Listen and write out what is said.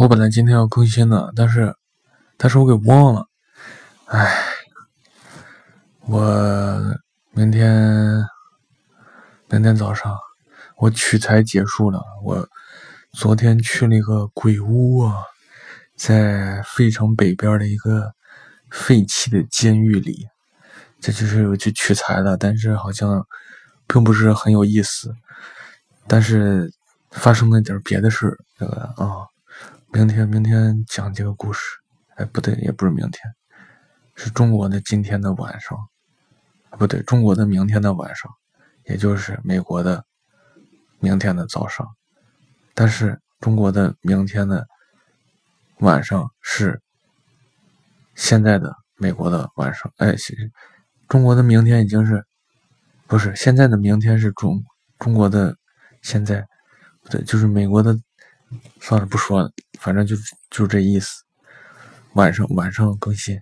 我本来今天要更新的，但是我给忘了。我明天早上我取材结束了。我昨天去了一个鬼屋啊，在费城北边的一个废弃的监狱里，这就是我去取材了，但是好像并不是很有意思，但是发生了点别的事，对吧？明天讲这个故事。不对，也不是明天，是中国的今天的晚上，不对，中国的明天的晚上，也就是美国的明天的早上。但是中国的明天的晚上是现在的美国的晚上，中国的明天已经是，不是，现在的明天是中国的现在，不对，就是美国的，算了不说了，反正就是这意思。晚上更新。